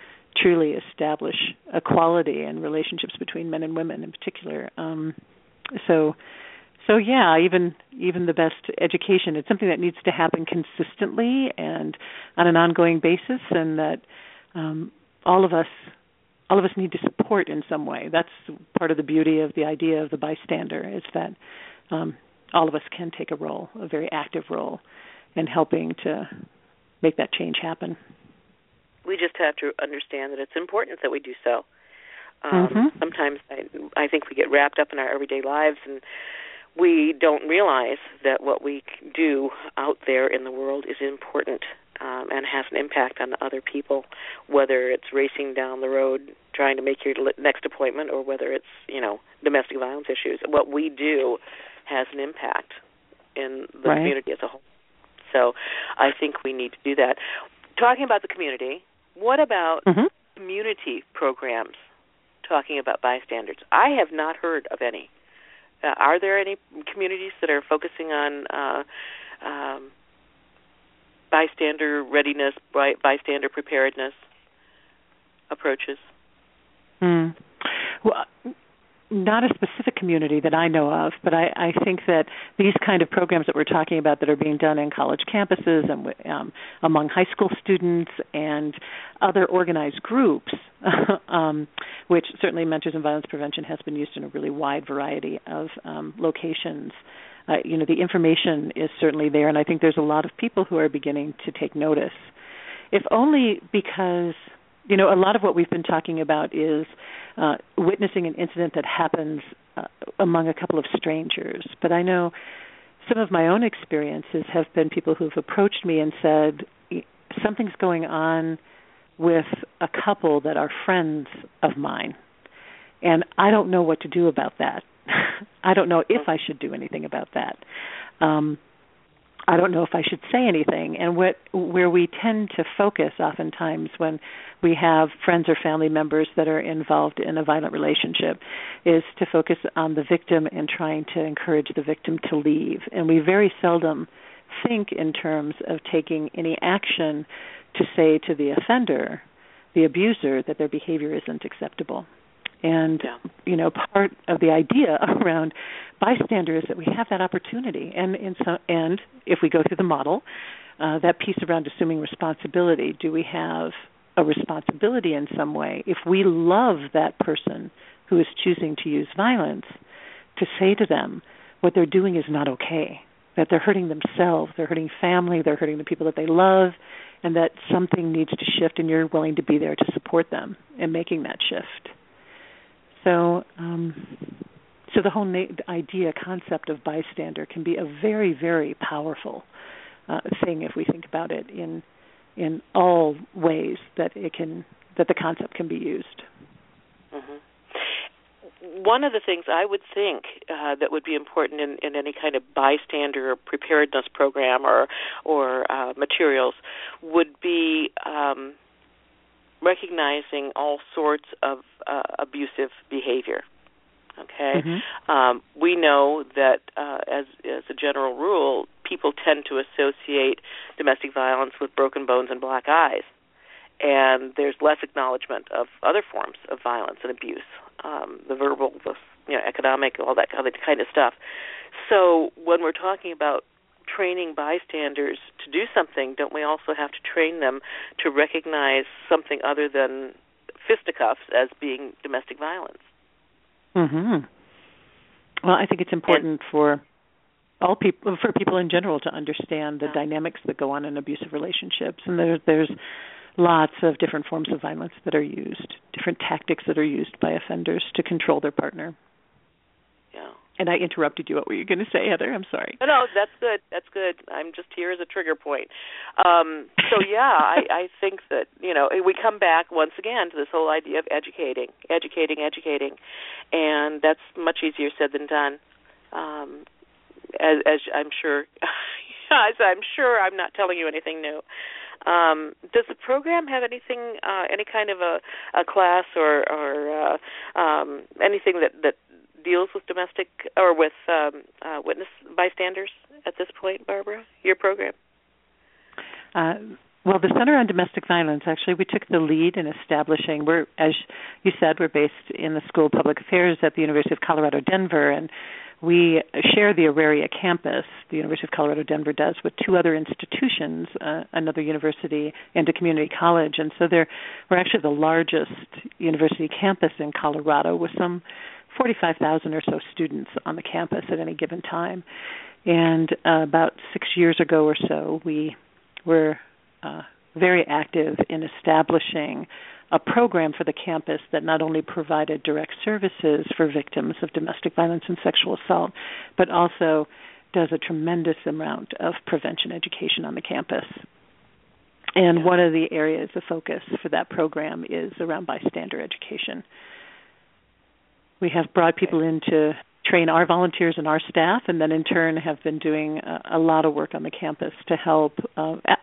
truly establish equality in relationships between men and women in particular. So yeah, even the best education, it's something that needs to happen consistently and on an ongoing basis, and that all of us need to support in some way. That's part of the beauty of the idea of the bystander, is that all of us can take a role, a very active role, in helping to make that change happen. We just have to understand that it's important that we do so. Sometimes I think we get wrapped up in our everyday lives, and we don't realize that what we do out there in the world is important and has an impact on other people, whether it's racing down the road trying to make your next appointment or whether it's, you know, domestic violence issues. What we do has an impact in the community as a whole. So I think we need to do that. Talking about the community, what about community programs talking about bystanders? I have not heard of any. Are there any communities that are focusing on bystander readiness, bystander preparedness approaches? Well, not a specific community that I know of, but I think that these kind of programs that we're talking about that are being done in college campuses and among high school students and other organized groups, which certainly Mentors in Violence Prevention has been used in a really wide variety of locations. You know, the information is certainly there, and I think there's a lot of people who are beginning to take notice, if only because, you know, a lot of what we've been talking about is witnessing an incident that happens among a couple of strangers. But I know some of my own experiences have been people who've approached me and said, something's going on with a couple that are friends of mine, and I don't know what to do about that. I don't know if I should do anything about that. I don't know if I should say anything. And where we tend to focus oftentimes when we have friends or family members that are involved in a violent relationship is to focus on the victim and trying to encourage the victim to leave. And we very seldom think in terms of taking any action to say to the offender, the abuser, that their behavior isn't acceptable. And, you know, part of the idea around bystander is that we have that opportunity. And if we go through the model, that piece around assuming responsibility, do we have a responsibility in some way? If we love that person who is choosing to use violence, to say to them what they're doing is not okay, that they're hurting themselves, they're hurting family, they're hurting the people that they love, and that something needs to shift, and you're willing to be there to support them in making that shift. So the whole concept of bystander can be a very, very powerful thing if we think about it in all ways that the concept can be used. One of the things I would think that would be important in any kind of bystander preparedness program or materials would be recognizing all sorts of abusive behavior, okay? We know that, as a general rule, people tend to associate domestic violence with broken bones and black eyes, and there's less acknowledgement of other forms of violence and abuse, the verbal, the economic, all that kind of stuff. So when we're talking about training bystanders to do something, don't we also have to train them to recognize something other than fisticuffs as being domestic violence? Well, I think it's important for all people, for people in general, to understand the dynamics that go on in abusive relationships, and there's lots of different forms of violence that are used, different tactics that are used by offenders to control their partner. And I interrupted you. What were you going to say, Heather? I'm sorry. No, that's good. That's good. I'm just here as a trigger point. I think that, we come back once again to this whole idea of educating. And that's much easier said than done. As I'm sure, I'm not telling you anything new. Does the program have anything, any kind of a class or anything that deals with domestic or with witness bystanders at this point, Barbara? Your program? Well, the Center on Domestic Violence, actually, we took the lead in establishing. As you said, we're based in the School of Public Affairs at the University of Colorado Denver, and we share the Auraria campus, the University of Colorado Denver does, with two other institutions, another university and a community college. And so we're actually the largest university campus in Colorado with some 45,000 or so students on the campus at any given time. And about 6 years ago or so, we were very active in establishing a program for the campus that not only provided direct services for victims of domestic violence and sexual assault, but also does a tremendous amount of prevention education on the campus. And one of the areas of focus for that program is around bystander education. We have brought people in to train our volunteers and our staff, and then in turn have been doing a lot of work on the campus to help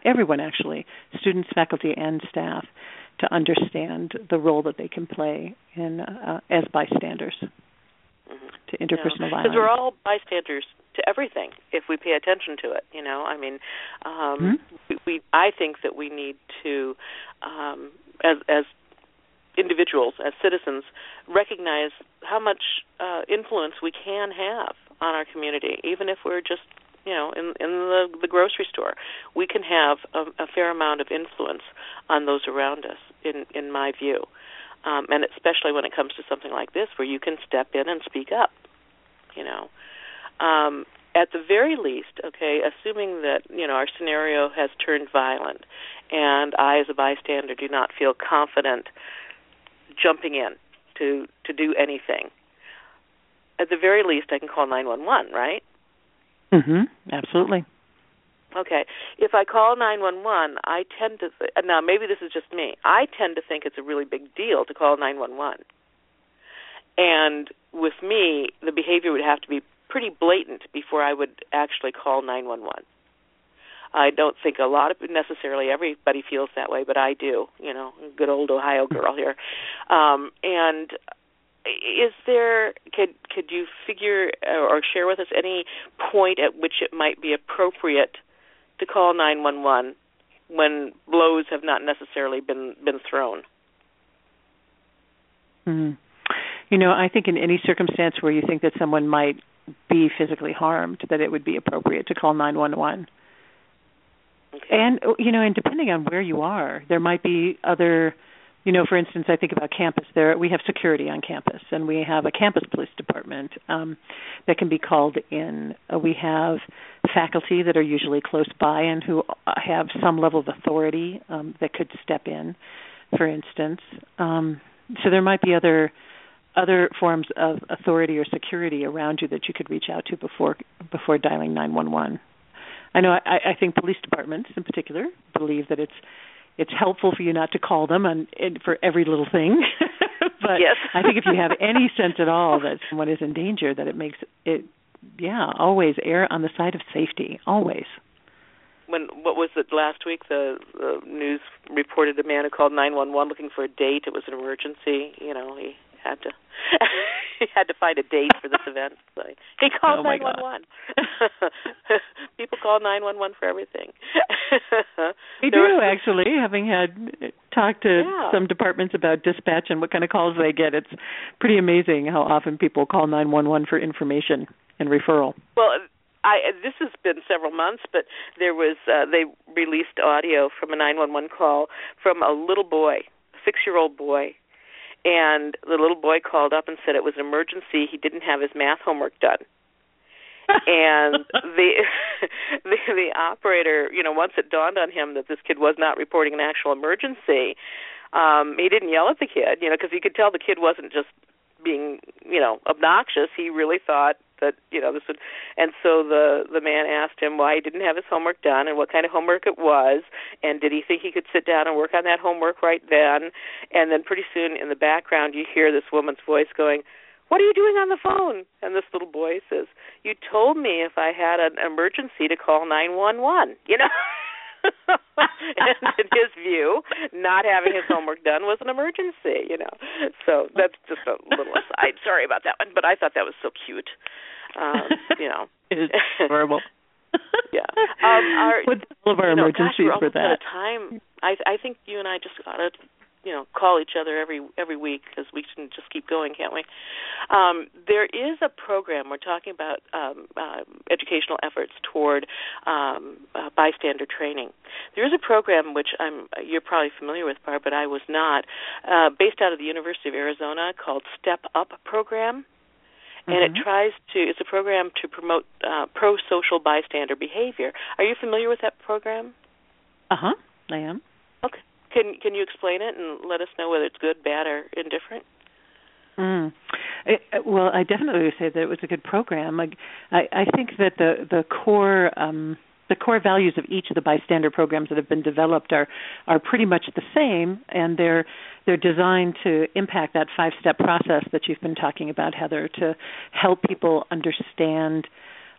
everyone, actually, students, faculty, and staff, to understand the role that they can play in as bystanders to interpersonal violence. Because we're all bystanders to everything if we pay attention to it. I think that we need to, as individuals, as citizens, recognize how much influence we can have on our community, even if we're just, in the grocery store. We can have a fair amount of influence on those around us, in my view, and especially when it comes to something like this where you can step in and speak up, At the very least, assuming that, our scenario has turned violent and I as a bystander do not feel confident jumping in to do anything, at the very least I can call 911, right? Mm-hmm. Absolutely. Okay. If I call 911, I tend to now maybe this is just me. I tend to think it's a really big deal to call 911. And with me, the behavior would have to be pretty blatant before I would actually call 911. I don't think necessarily everybody feels that way, but I do. Good old Ohio girl here. And is there, could you figure or share with us any point at which it might be appropriate to call 911 when blows have not necessarily been thrown? Mm-hmm. I think in any circumstance where you think that someone might be physically harmed, that it would be appropriate to call 911. Okay. And, and depending on where you are, there might be other... for instance, I think about campus. There, we have security on campus, and we have a campus police department that can be called in. We have faculty that are usually close by and who have some level of authority that could step in, for instance. So there might be other forms of authority or security around you that you could reach out to before dialing 911. I think police departments in particular believe that it's helpful for you not to call them for every little thing. But yes. I think if you have any sense at all that someone is in danger, that it makes it, always err on the side of safety, always. What was it last week? The news reported a man who called 911 looking for a date. It was an emergency. He had to find a date for this event. So he called 911. People call 911 for everything. They do, actually, having had talked to some departments about dispatch and what kind of calls they get. It's pretty amazing how often people call 911 for information and referral. Well, this has been several months, but there was they released audio from a 911 call from a little boy, a 6-year-old boy. And the little boy called up and said it was an emergency. He didn't have his math homework done. And the operator, once it dawned on him that this kid was not reporting an actual emergency, he didn't yell at the kid, because he could tell the kid wasn't just being, obnoxious. He really thought that, you know, this would. And so the man asked him why he didn't have his homework done and what kind of homework it was, and did he think he could sit down and work on that homework right then. And then pretty soon in the background you hear this woman's voice going, "What are you doing on the phone?" And this little boy says, "You told me if I had an emergency to call 911, you know. And in his view, not having his homework done was an emergency, you know. So that's just a little aside. Sorry about that one, but I thought that was so cute. You know, it's horrible. Yeah. What's all of our emergencies for that? Time. I think you and I just got to, you know, call each other every week, because we can just keep going, can't we? There is a program. We're talking about educational efforts toward bystander training. There is a program which you're probably familiar with, Barb, but I was not, based out of the University of Arizona, called Step Up Program. Mm-hmm. And it's a program to promote pro-social bystander behavior. Are you familiar with that program? Uh-huh, I am. Okay. Can you explain it and let us know whether it's good, bad, or indifferent? Well, I definitely would say that it was a good program. I think that the core values of each of the bystander programs that have been developed are pretty much the same, and they're designed to impact that 5-step process that you've been talking about, Heather, to help people understand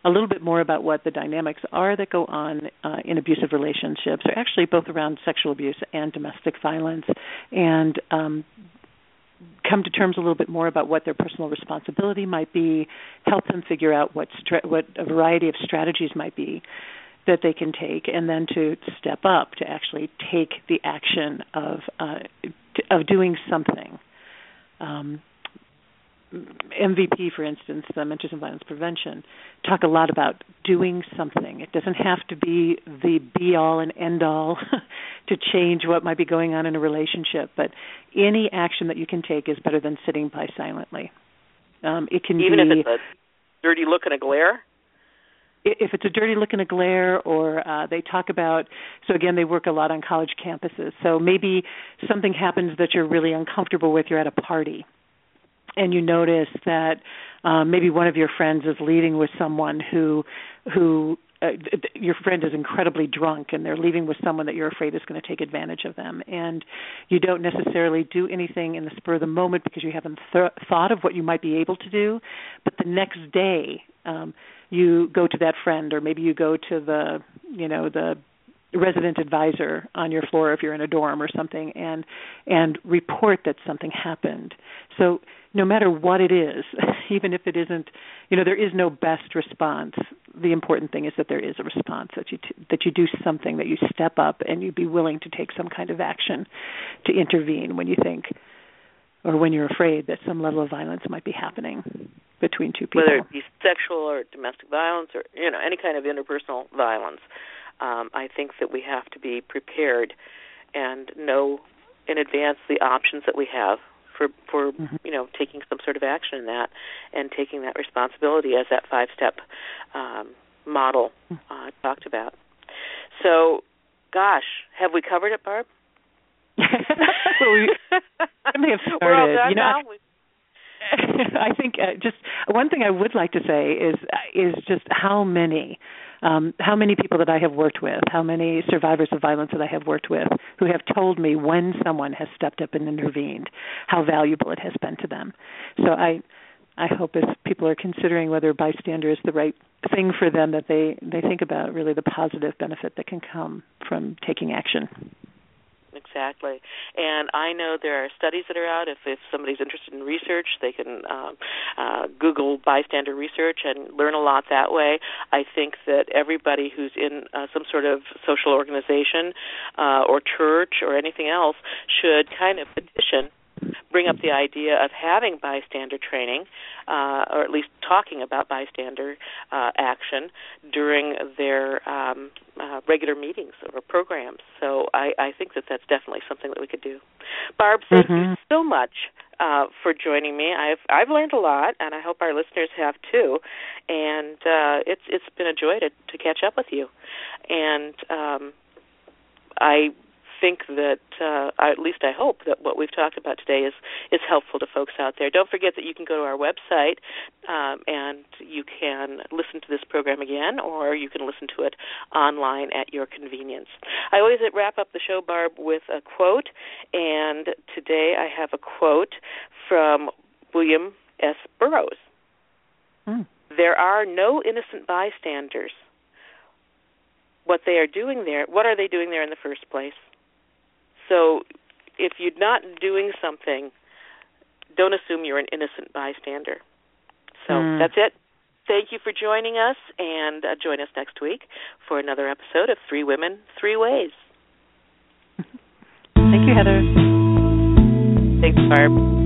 a little bit more about what the dynamics are that go on in abusive relationships, or actually both around sexual abuse and domestic violence, and come to terms a little bit more about what their personal responsibility might be, help them figure out what a variety of strategies might be that they can take, and then to step up, to actually take the action of doing something. MVP, for instance, the Mentors in Violence Prevention, talk a lot about doing something. It doesn't have to be the be-all and end-all to change what might be going on in a relationship, but any action that you can take is better than sitting by silently. It can even be, if it's a dirty look and a glare? If it's a dirty look and a glare, or they talk about, so again, they work a lot on college campuses. So maybe something happens that you're really uncomfortable with. You're at a party, and you notice that maybe one of your friends is leaving with someone who your friend is incredibly drunk, and they're leaving with someone that you're afraid is going to take advantage of them. And you don't necessarily do anything in the spur of the moment because you haven't thought of what you might be able to do. But the next day you go to that friend, or maybe you go to the resident advisor on your floor if you're in a dorm or something, and report that something happened. So no matter what it is, even if it isn't, you know, there is no best response. The important thing is that there is a response, that you do something, that you step up and you be willing to take some kind of action to intervene when you think or when you're afraid that some level of violence might be happening between two people. Whether it be sexual or domestic violence or, you know, any kind of interpersonal violence. I think that we have to be prepared and know in advance the options that we have for mm-hmm. you know, taking some sort of action in that and taking that responsibility as that 5-step model talked about. So, gosh, have we covered it, Barb? We're all done now? I think just one thing I would like to say is just how many people that I have worked with, how many survivors of violence that I have worked with who have told me when someone has stepped up and intervened, how valuable it has been to them. So I hope if people are considering whether bystander is the right thing for them, that they think about really the positive benefit that can come from taking action. Exactly. And I know there are studies that are out. If somebody's interested in research, they can Google bystander research and learn a lot that way. I think that everybody who's in some sort of social organization or church or anything else should kind of petition, bring up the idea of having bystander training, or at least talking about bystander action during their regular meetings or programs. So I think that that's definitely something that we could do. Barb, thank you so much for joining me. I've learned a lot, and I hope our listeners have too. And it's been a joy to catch up with you. And I think that, at least I hope, that what we've talked about today is helpful to folks out there. Don't forget that you can go to our website and you can listen to this program again, or you can listen to it online at your convenience. I always wrap up the show, Barb, with a quote, and today I have a quote from William S. Burroughs. There are no innocent bystanders. What are they doing there in the first place? So if you're not doing something, don't assume you're an innocent bystander. So that's it. Thank you for joining us, and join us next week for another episode of Three Women, Three Ways. Thank you, Heather. Thanks, Barb.